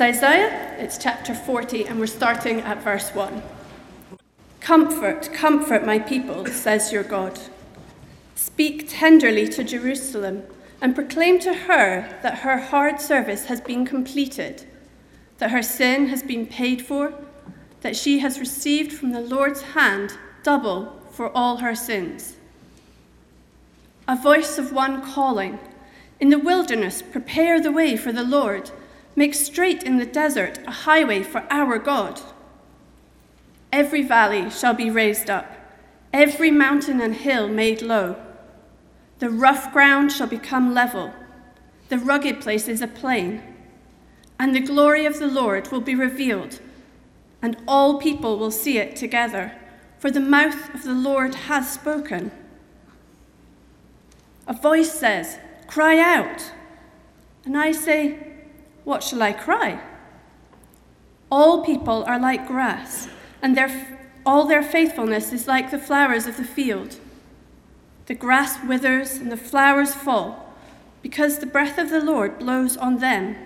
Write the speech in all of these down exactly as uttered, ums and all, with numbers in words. It's Isaiah, it's chapter forty, and we're starting at verse one. Comfort, comfort my people, says your God. Speak tenderly to Jerusalem and proclaim to her that her hard service has been completed, that her sin has been paid for, that she has received from the Lord's hand double for all her sins. A voice of one calling, in the wilderness, prepare the way for the Lord. Make straight in the desert a highway for our God. Every valley shall be raised up, every mountain and hill made low. The rough ground shall become level, the rugged places a plain, and the glory of the Lord will be revealed, and all people will see it together, for the mouth of the Lord has spoken. A voice says, cry out. And I say, what shall I cry? All people are like grass, and their, all their faithfulness is like the flowers of the field. The grass withers and the flowers fall, because the breath of the Lord blows on them.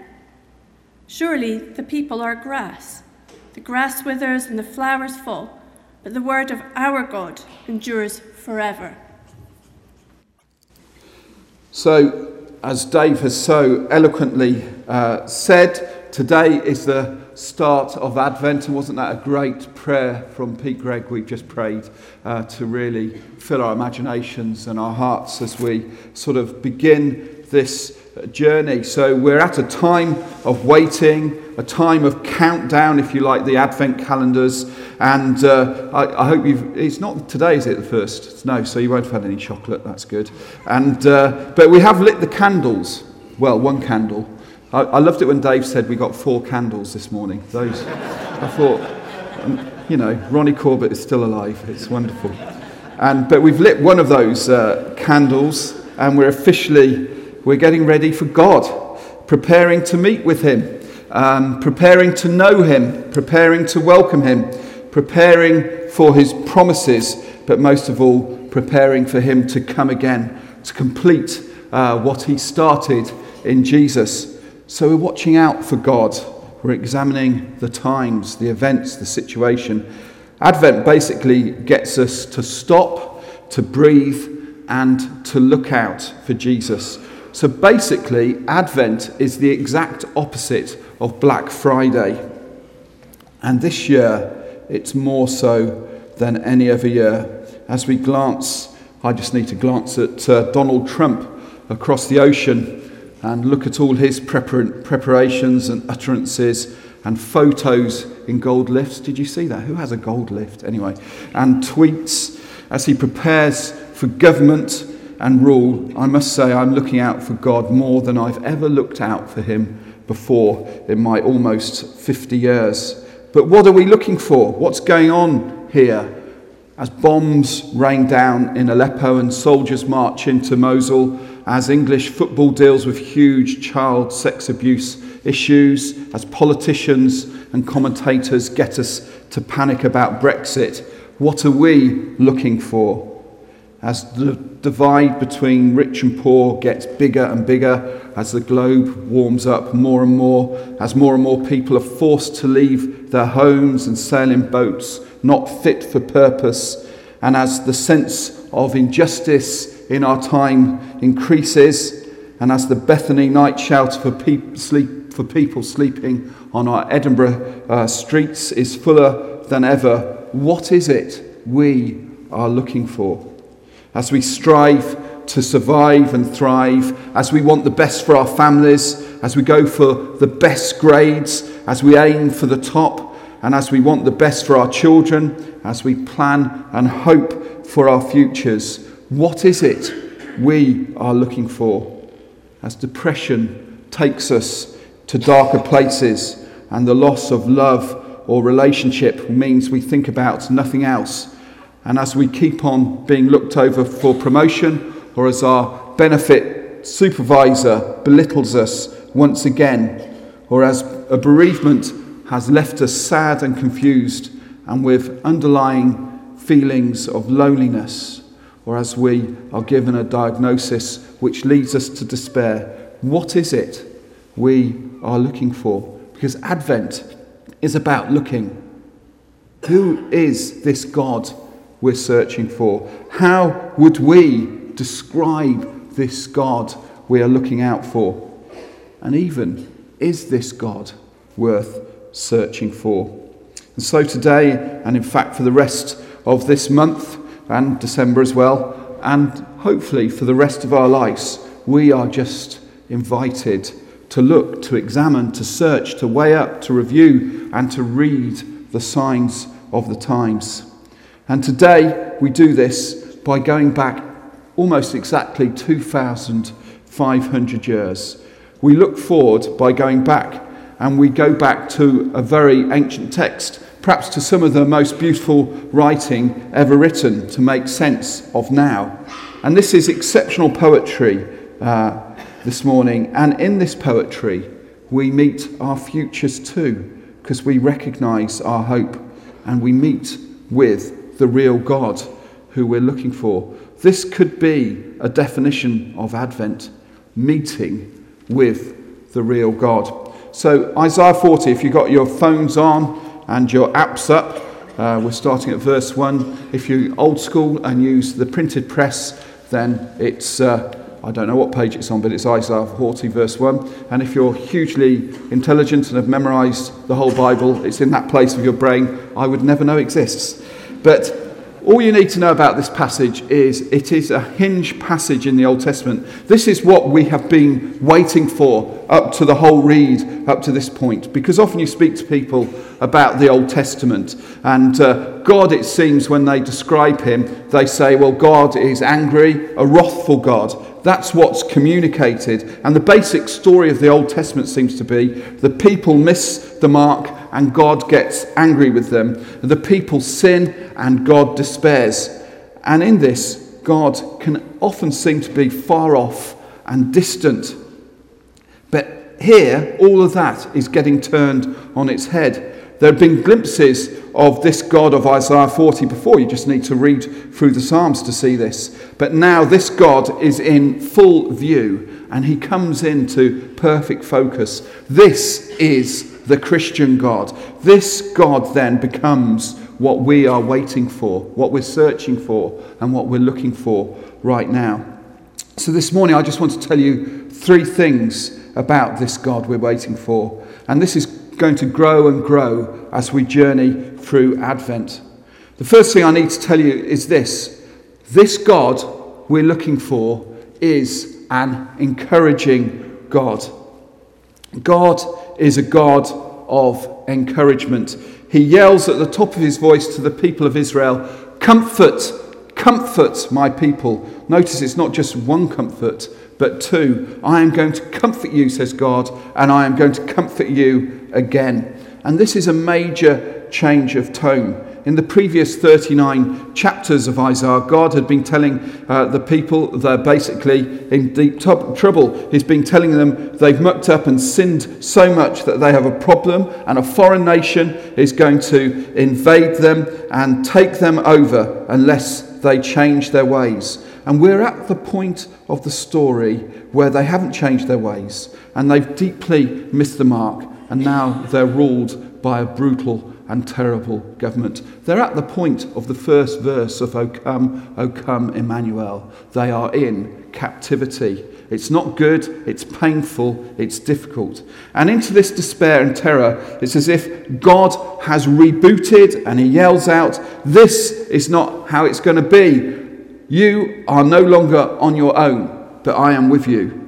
Surely the people are grass. The grass withers and the flowers fall, but the word of our God endures forever. So, as Dave has so eloquently uh, said, today is the start of Advent, and wasn't that a great prayer from Pete Gregg we've just prayed uh, to really fill our imaginations and our hearts as we sort of begin this journey. So we're at a time of waiting, a time of countdown, if you like, the Advent calendars, and uh, I, I hope you've, it's not today, is it, the first? No, so you won't have had any chocolate, that's good. And uh, but we have lit the candles, well, one candle. I, I loved it when Dave said we got four candles this morning, those, I thought, you know, Ronnie Corbett is still alive, it's wonderful. And but we've lit one of those uh, candles, and we're officially We're getting ready for God, preparing to meet with him, um, preparing to know him, preparing to welcome him, preparing for his promises, but most of all, preparing for him to come again, to complete uh, what he started in Jesus. So we're watching out for God. We're examining the times, the events, the situation. Advent basically gets us to stop, to breathe, and to look out for Jesus. So basically, Advent is the exact opposite of Black Friday. And this year, it's more so than any other year. As we glance, I just need to glance at uh, Donald Trump across the ocean and look at all his prepar- preparations and utterances and photos in gold lifts. Did you see that? Who has a gold lift? Anyway, and tweets as he prepares for government and rule. I must say I'm looking out for God more than I've ever looked out for him before in my almost fifty years. But what are we looking for? What's going on here? As bombs rain down in Aleppo and soldiers march into Mosul, as English football deals with huge child sex abuse issues, as politicians and commentators get us to panic about Brexit, what are we looking for? As the divide between rich and poor gets bigger and bigger, as the globe warms up more and more, as more and more people are forced to leave their homes and sail in boats not fit for purpose, and as the sense of injustice in our time increases, and as the Bethany night shout for, pe- sleep, for people sleeping on our Edinburgh uh, streets is fuller than ever, what is it we are looking for? As we strive to survive and thrive, as we want the best for our families, as we go for the best grades, as we aim for the top, and as we want the best for our children, as we plan and hope for our futures, what is it we are looking for? As depression takes us to darker places, and the loss of love or relationship means we think about nothing else, and as we keep on being looked over for promotion, or as our benefit supervisor belittles us once again, or as a bereavement has left us sad and confused and with underlying feelings of loneliness, or as we are given a diagnosis which leads us to despair, what is it we are looking for? because Advent is about looking. Who is this God we're searching for? How would we describe this God we are looking out for? And even, is this God worth searching for? And so today, and in fact for the rest of this month, and December as well, and hopefully for the rest of our lives, we are just invited to look, to examine, to search, to weigh up, to review, and to read the signs of the times. And today we do this by going back almost exactly two thousand five hundred years. We look forward by going back, and we go back to a very ancient text, perhaps to some of the most beautiful writing ever written to make sense of now. And this is exceptional poetry uh, this morning, and in this poetry we meet our futures too, because we recognise our hope and we meet with the real God who we're looking for. This could be a definition of Advent, meeting with the real God. So Isaiah forty, if you've got your phones on and your apps up, uh, we're starting at verse one. If you're old school and use the printed press, then it's uh, I don't know what page it's on, but it's Isaiah forty, verse one. And if you're hugely intelligent and have memorised the whole Bible, it's in that place of your brain I would never know exists. But all you need to know about this passage is it is a hinge passage in the Old Testament. This is what we have been waiting for up to the whole read, up to this point. Because often you speak to people about the Old Testament, and uh, God, it seems, when they describe him, they say, well, God is angry, a wrathful God. That's what's communicated. And the basic story of the Old Testament seems to be the people miss the mark and God gets angry with them. The people sin and God despairs. And in this, God can often seem to be far off and distant. But here, all of that is getting turned on its head. There have been glimpses of this God of Isaiah forty before. You just need to read through the Psalms to see this. But now this God is in full view, and he comes into perfect focus. This is the Christian God. This God then becomes what we are waiting for, what we're searching for, and what we're looking for right now. So this morning I just want to tell you three things about this God we're waiting for. And this is going to grow and grow as we journey through Advent. The first thing I need to tell you is this. This God we're looking for is an encouraging God. God is a God of encouragement. He yells at the top of his voice to the people of Israel, "Comfort, comfort my people." Notice it's not just one comfort, but two. I am going to comfort you, says God, and I am going to comfort you again. And this is a major change of tone. In the previous thirty-nine chapters of Isaiah, God had been telling uh, the people they're basically in deep t- trouble. He's been telling them they've mucked up and sinned so much that they have a problem, and a foreign nation is going to invade them and take them over unless they change their ways. And we're at the point of the story where they haven't changed their ways and they've deeply missed the mark, and now they're ruled by a brutal and terrible government. They're at the point of the first verse of O Come, O Come, Emmanuel. They are in captivity. It's not good, it's painful, it's difficult. And into this despair and terror, it's as if God has rebooted and he yells out, "This is not how it's going to be. You are no longer on your own, but I am with you."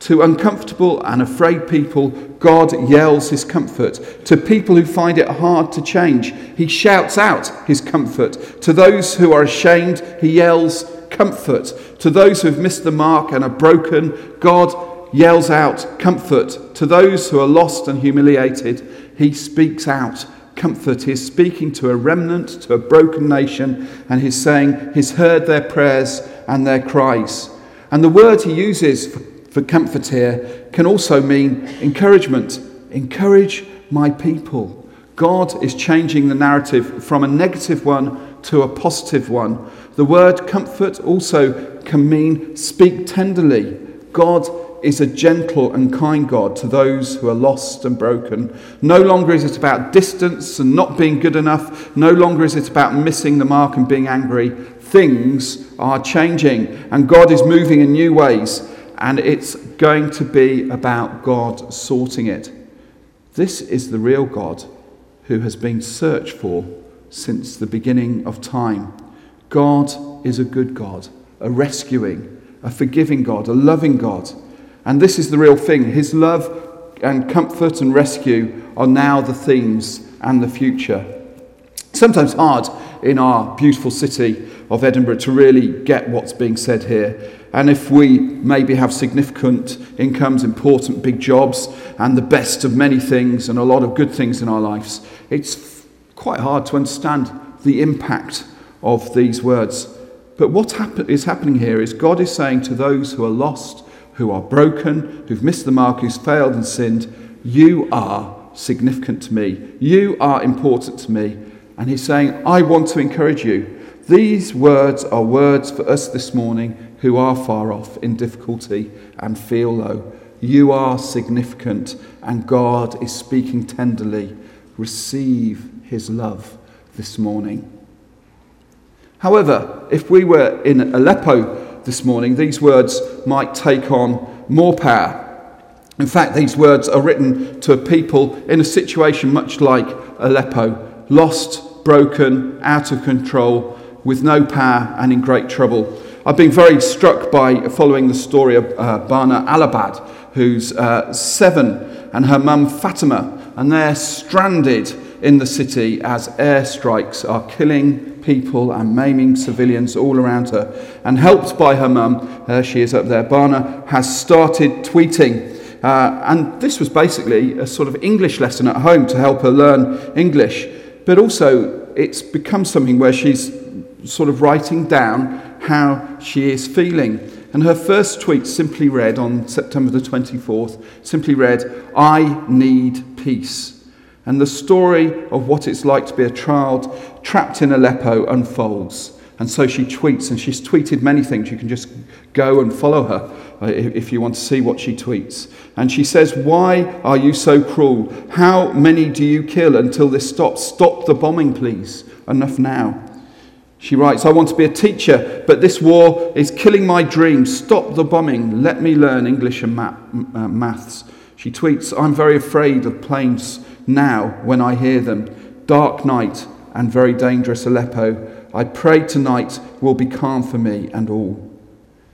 To uncomfortable and afraid people, God yells his comfort. To people who find it hard to change, he shouts out his comfort. To those who are ashamed, he yells comfort. To those who have missed the mark and are broken, God yells out comfort. To those who are lost and humiliated, he speaks out comfort. He is speaking to a remnant, to a broken nation, and he's saying he's heard their prayers and their cries. And the word he uses for, for comfort here can also mean encouragement. Encourage my people. God is changing the narrative from a negative one to a positive one. The word comfort also can mean speak tenderly. God is a gentle and kind God to those who are lost and broken. No longer is it about distance and not being good enough. No longer is it about missing the mark and being angry. Things are changing, and God is moving in new ways, and it's going to be about God sorting it. This is the real God who has been searched for since the beginning of time. God is a good God, a rescuing, a forgiving God, a loving God. And this is the real thing. His love and comfort and rescue are now the themes and the future. Sometimes hard in our beautiful city of Edinburgh to really get what's being said here. And if we maybe have significant incomes, important big jobs, and the best of many things and a lot of good things in our lives, it's quite hard to understand the impact of these words. But what happen- is happening here is God is saying to those who are lost, who are broken, who've missed the mark, who's failed and sinned, you are significant to me. You are important to me. And he's saying, I want to encourage you. These words are words for us this morning who are far off in difficulty and feel low. You are significant, and God is speaking tenderly. Receive his love this morning. However, if we were in Aleppo this morning, these words might take on more power. In fact, these words are written to a people in a situation much like Aleppo, lost, broken, out of control, with no power and in great trouble. I've been very struck by following the story of uh, Bana al-Abed, who's uh, seven, and her mum Fatima, and they're stranded in the city as airstrikes are killing people and maiming civilians all around her. And helped by her mum, uh, she is up there, Bana has started tweeting. Uh, and this was basically a sort of English lesson at home to help her learn English. But also it's become something where she's sort of writing down how she is feeling. And her first tweet simply read on September the twenty-fourth, simply read, I need peace. And the story of what it's like to be a child trapped in Aleppo unfolds. And so she tweets, and she's tweeted many things. You can just go and follow her if you want to see what she tweets. And she says, why are you so cruel? How many do you kill until this stops? Stop the bombing, please. Enough now. She writes, I want to be a teacher, but this war is killing my dreams. Stop the bombing. Let me learn English and ma- uh, maths. She tweets, I'm very afraid of planes now when I hear them. Dark night and very dangerous Aleppo. I pray tonight will be calm for me and all.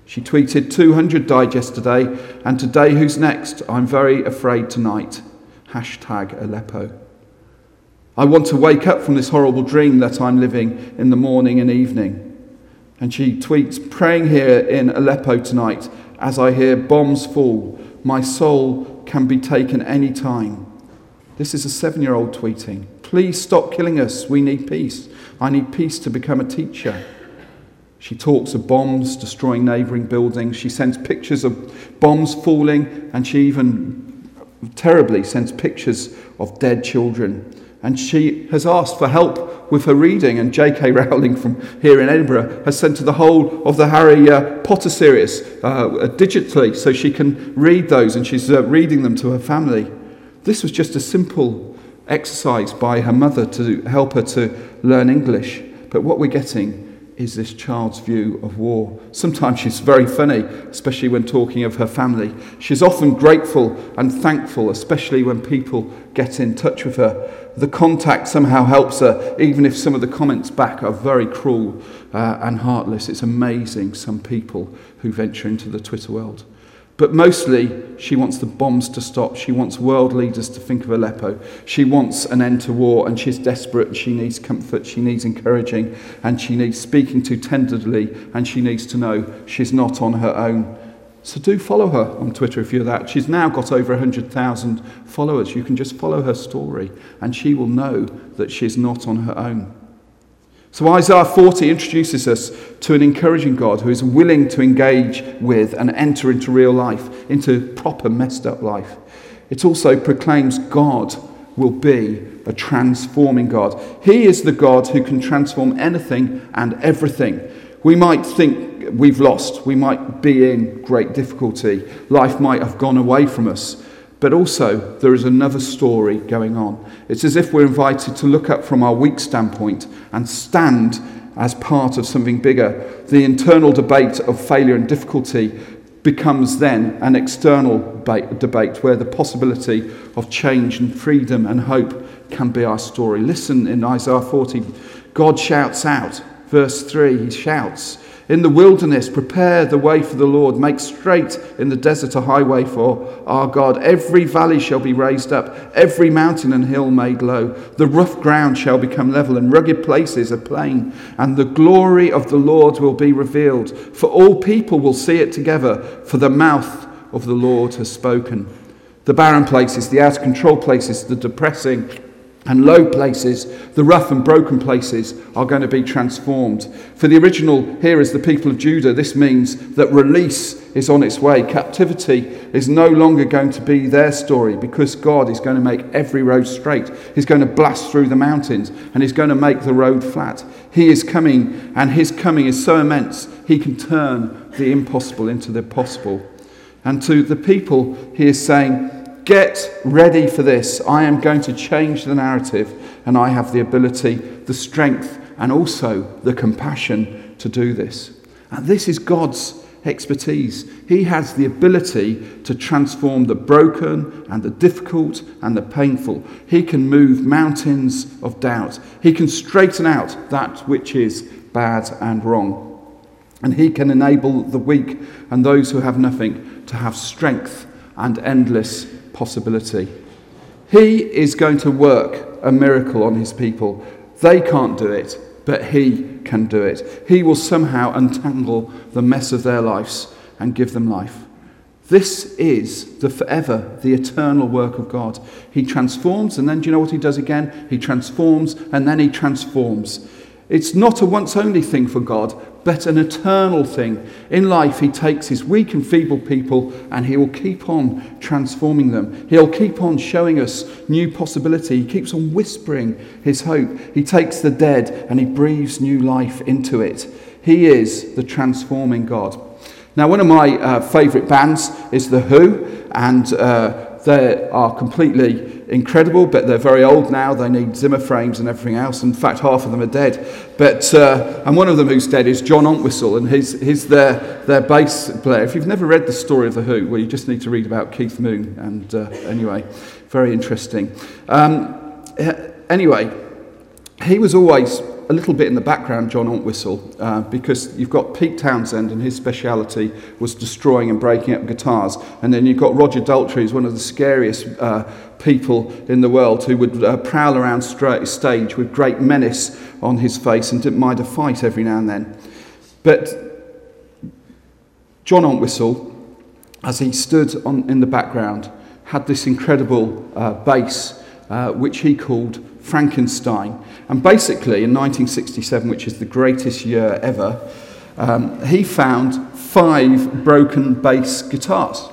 She tweeted, two hundred died yesterday, and today who's next? I'm very afraid tonight. Hashtag Aleppo. I want to wake up from this horrible dream that I'm living in the morning and evening. And she tweets, praying here in Aleppo tonight, as I hear bombs fall, my soul can be taken any time. This is a seven-year-old tweeting. Please stop killing us. We need peace. I need peace to become a teacher. She talks of bombs destroying neighbouring buildings. She sends pictures of bombs falling, and she even terribly sends pictures of dead children. And she has asked for help with her reading, and J K. Rowling from here in Edinburgh has sent her the whole of the Harry uh, Potter series uh, digitally so she can read those, and she's uh, reading them to her family. This was just a simple exercise by her mother to help her to learn English. But what we're getting is this child's view of war. Sometimes she's very funny, especially when talking of her family. She's often grateful and thankful, especially when people get in touch with her. The contact somehow helps her, even if some of the comments back are very cruel uh, and heartless. It's amazing some people who venture into the Twitter world. But mostly, she wants the bombs to stop. She wants world leaders to think of Aleppo. She wants an end to war, and she's desperate. She needs comfort. She needs encouraging, and she needs speaking to tenderly, and she needs to know she's not on her own. So do follow her on Twitter if you're that. She's now got over one hundred thousand followers. You can just follow her story, and she will know that she's not on her own. So Isaiah forty introduces us to an encouraging God who is willing to engage with and enter into real life, into proper messed up life. It also proclaims God will be a transforming God. He is the God who can transform anything and everything. We might think we've lost. We might be in great difficulty. Life might have gone away from us. But also, there is another story going on. It's as if we're invited to look up from our weak standpoint and stand as part of something bigger. The internal debate of failure and difficulty becomes then an external debate where the possibility of change and freedom and hope can be our story. Listen in Isaiah forty, God shouts out, verse three, he shouts, in the wilderness, prepare the way for the Lord. Make straight in the desert a highway for our God. Every valley shall be raised up, every mountain and hill made low. The rough ground shall become level, and rugged places a plain. And the glory of the Lord will be revealed, for all people will see it together, for the mouth of the Lord has spoken. The barren places, the out-of-control places, the depressing and low places, the rough and broken places, are going to be transformed. For the original here is the people of Judah. This means that release is on its way. Captivity is no longer going to be their story, because God is going to make every road straight. He's going to blast through the mountains, and he's going to make the road flat. He is coming, and his coming is so immense, he can turn the impossible into the possible. And to the people, he is saying, get ready for this. I am going to change the narrative, and I have the ability, the strength, and also the compassion to do this. And this is God's expertise. He has the ability to transform the broken and the difficult and the painful. He can move mountains of doubt. He can straighten out that which is bad and wrong. And he can enable the weak and those who have nothing to have strength and endless possibility. He is going to work a miracle on his people. They can't do it, but he can do it. He will somehow untangle the mess of their lives and give them life. This is the forever, the eternal work of God. He transforms, and then do you know what he does again? He transforms, and then he transforms. It's not a once-only thing for God, but an eternal thing. In life, he takes his weak and feeble people, and he will keep on transforming them. He'll keep on showing us new possibility. He keeps on whispering his hope. He takes the dead, and he breathes new life into it. He is the transforming God. Now, one of my uh, favourite bands is The Who, and uh, they are completely incredible, but they're very old now. They need Zimmer frames and everything else. In fact, half of them are dead. But uh, and one of them who's dead is John Entwistle, and he's he's their their bass player. If you've never read the story of The Who, well, you just need to read about Keith Moon. And uh, anyway, very interesting. Um, anyway, he was always a little bit in the background, John Entwistle, uh, because you've got Pete Townsend, and his speciality was destroying and breaking up guitars, and then you've got Roger Daltrey, who's one of the scariest uh, people in the world, who would uh, prowl around straight stage with great menace on his face and didn't mind a fight every now and then. But John Entwistle, as he stood on, in the background, had this incredible uh, bass, uh, which he called Frankenstein. And basically, in nineteen sixty-seven, which is the greatest year ever, um, he found five broken bass guitars.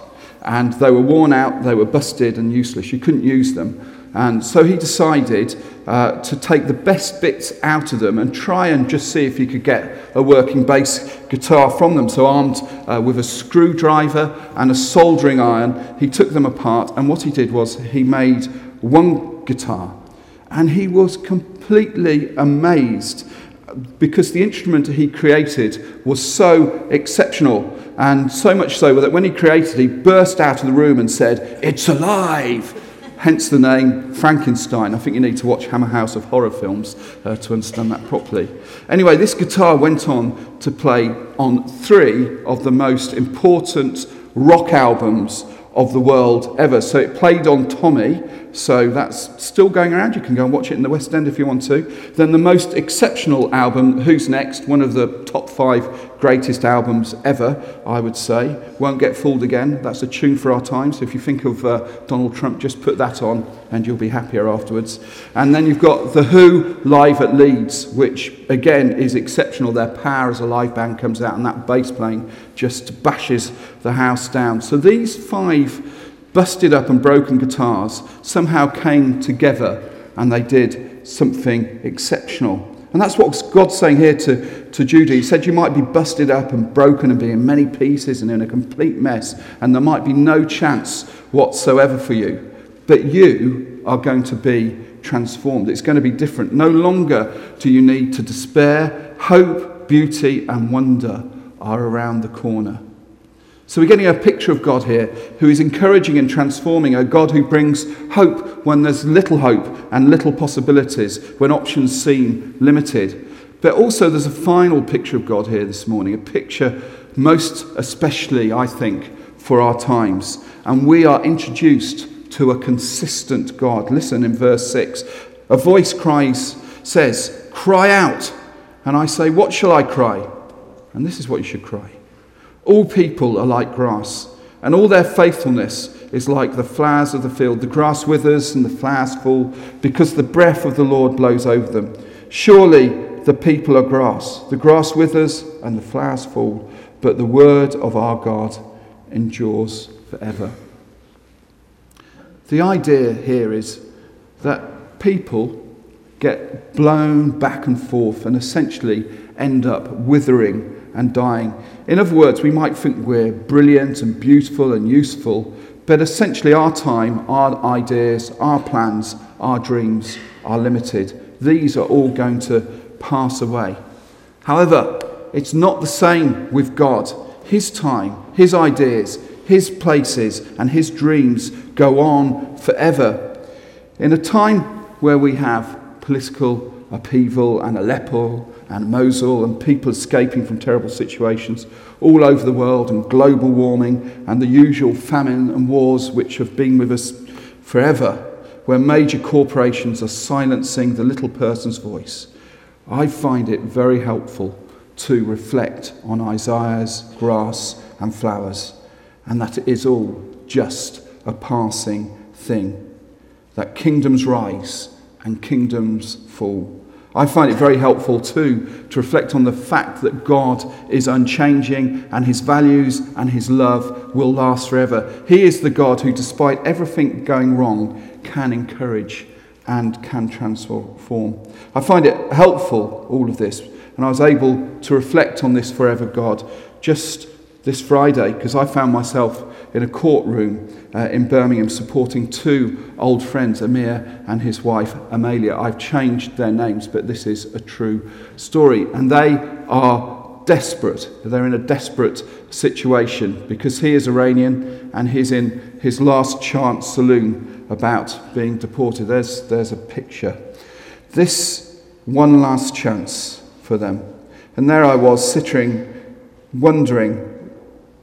And they were worn out, they were busted and useless. You couldn't use them. And so he decided uh, to take the best bits out of them and try and just see if he could get a working bass guitar from them. So armed uh, with a screwdriver and a soldering iron, he took them apart. And what he did was he made one guitar. And he was completely amazed, because the instrument he created was so exceptional, and so much so that when he created, he burst out of the room and said, "It's alive!" Hence the name Frankenstein. I think you need to watch Hammer House of Horror films uh, to understand that properly. Anyway, this guitar went on to play on three of the most important rock albums of the world ever. So it played on Tommy, so that's still going around. You can go and watch it in the West End if you want to. Then the most exceptional album, Who's Next, one of the top five greatest albums ever, I would say. Won't Get Fooled Again, that's a tune for our time, so if you think of uh, Donald Trump, just put that on and you'll be happier afterwards. And then you've got The Who Live at Leeds, which again is exceptional. Their power as a live band comes out, and that bass playing just bashes the house down. So these five busted up and broken guitars somehow came together, and they did something exceptional. And that's what God's saying here to, to Judah. He said you might be busted up and broken and be in many pieces and in a complete mess, and there might be no chance whatsoever for you. But you are going to be transformed. It's going to be different. No longer do you need to despair. Hope, beauty, and wonder are around the corner. So we're getting a picture of God here, who is encouraging and transforming, a God who brings hope when there's little hope and little possibilities, when options seem limited. But also there's a final picture of God here this morning, a picture most especially, I think, for our times. And we are introduced to a consistent God. Listen in verse six. A voice cries, says, "Cry out." And I say, "What shall I cry?" And this is what you should cry. "All people are like grass, and all their faithfulness is like the flowers of the field. The grass withers and the flowers fall, because the breath of the Lord blows over them. Surely the people are grass. The grass withers and the flowers fall, but the word of our God endures forever." The idea here is that people get blown back and forth and essentially end up withering and dying. In other words, we might think we're brilliant and beautiful and useful, but essentially our time, our ideas, our plans, our dreams are limited. These are all going to pass away. However, it's not the same with God. His time, his ideas, his places, and his dreams go on forever. In a time where we have political upheaval and Aleppo and Mosul and people escaping from terrible situations all over the world and global warming and the usual famine and wars which have been with us forever, where major corporations are silencing the little person's voice, I find it very helpful to reflect on Isaiah's grass and flowers, and that it is all just a passing thing, that kingdoms rise and kingdoms fall. I find it very helpful too to reflect on the fact that God is unchanging and his values and his love will last forever. He is the God who, despite everything going wrong, can encourage and can transform. I find it helpful, all of this, and I was able to reflect on this forever God just this Friday, because I found myself in a courtroom uh, in Birmingham supporting two old friends, Amir and his wife, Amelia. I've changed their names, but this is a true story. And they are desperate. They're in a desperate situation because he is Iranian and he's in his last chance saloon about being deported. There's, there's a picture. This one last chance for them. And there I was sitting, wondering,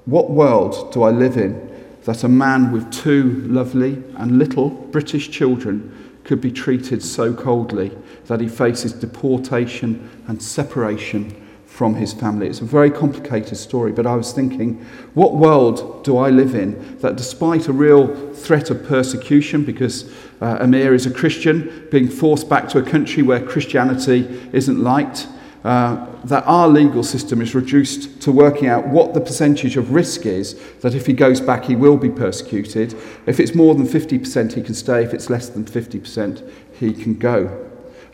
what world do I live in that a man with two lovely and little British children could be treated so coldly that he faces deportation and separation from his family? It's a very complicated story, but I was thinking, what world do I live in that despite a real threat of persecution, because uh, Amir is a Christian, being forced back to a country where Christianity isn't liked, Uh, that our legal system is reduced to working out what the percentage of risk is that if he goes back he will be persecuted. If it's more than fifty percent he can stay, if it's less than fifty percent he can go.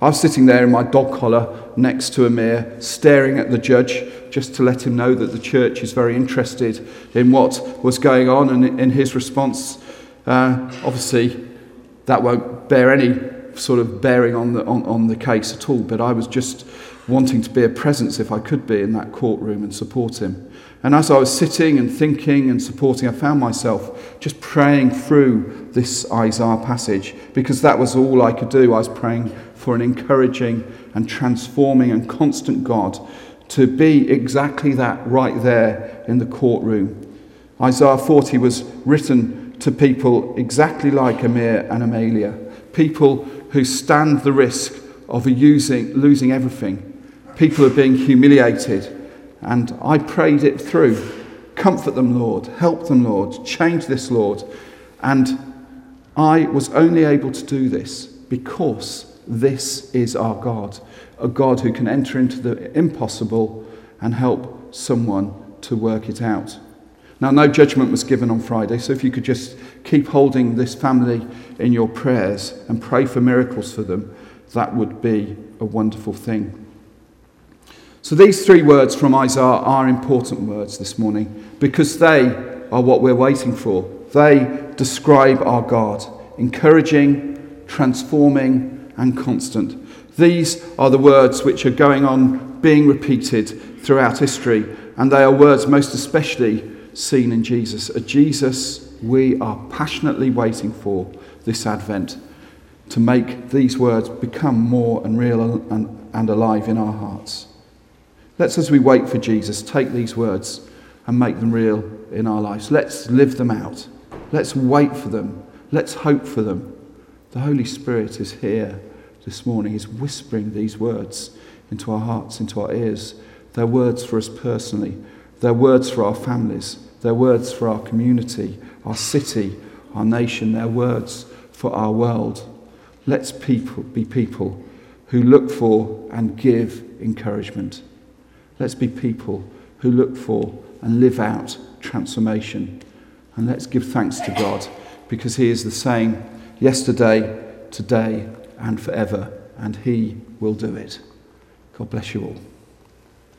I was sitting there in my dog collar next to Amir, staring at the judge just to let him know that the church is very interested in what was going on, and in his response, uh, obviously that won't bear any sort of bearing on the, on, on the case at all, but I was just wanting to be a presence if I could be in that courtroom and support him. And as I was sitting and thinking and supporting, I found myself just praying through this Isaiah passage, because that was all I could do. I was praying for an encouraging and transforming and constant God to be exactly that right there in the courtroom. Isaiah forty was written to people exactly like Amir and Amelia, people who stand the risk of using, losing everything. People are being humiliated, and I prayed it through. Comfort them, Lord. Help them, Lord. Change this, Lord. And I was only able to do this because this is our God, a God who can enter into the impossible and help someone to work it out. Now, no judgment was given on Friday, so if you could just keep holding this family in your prayers and pray for miracles for them, that would be a wonderful thing. So these three words from Isaiah are important words this morning because they are what we're waiting for. They describe our God, encouraging, transforming, and constant. These are the words which are going on being repeated throughout history, and they are words most especially seen in Jesus. A Jesus we are passionately waiting for this Advent to make these words become more and real and, and alive in our hearts. Let's, as we wait for Jesus, take these words and make them real in our lives. Let's live them out. Let's wait for them. Let's hope for them. The Holy Spirit is here this morning. He's whispering these words into our hearts, into our ears. They're words for us personally. They're words for our families. They're words for our community, our city, our nation. They're words for our world. Let's people, be people who look for and give encouragement. Let's be people who look for and live out transformation. And let's give thanks to God because he is the same yesterday, today, and forever, and he will do it. God bless you all.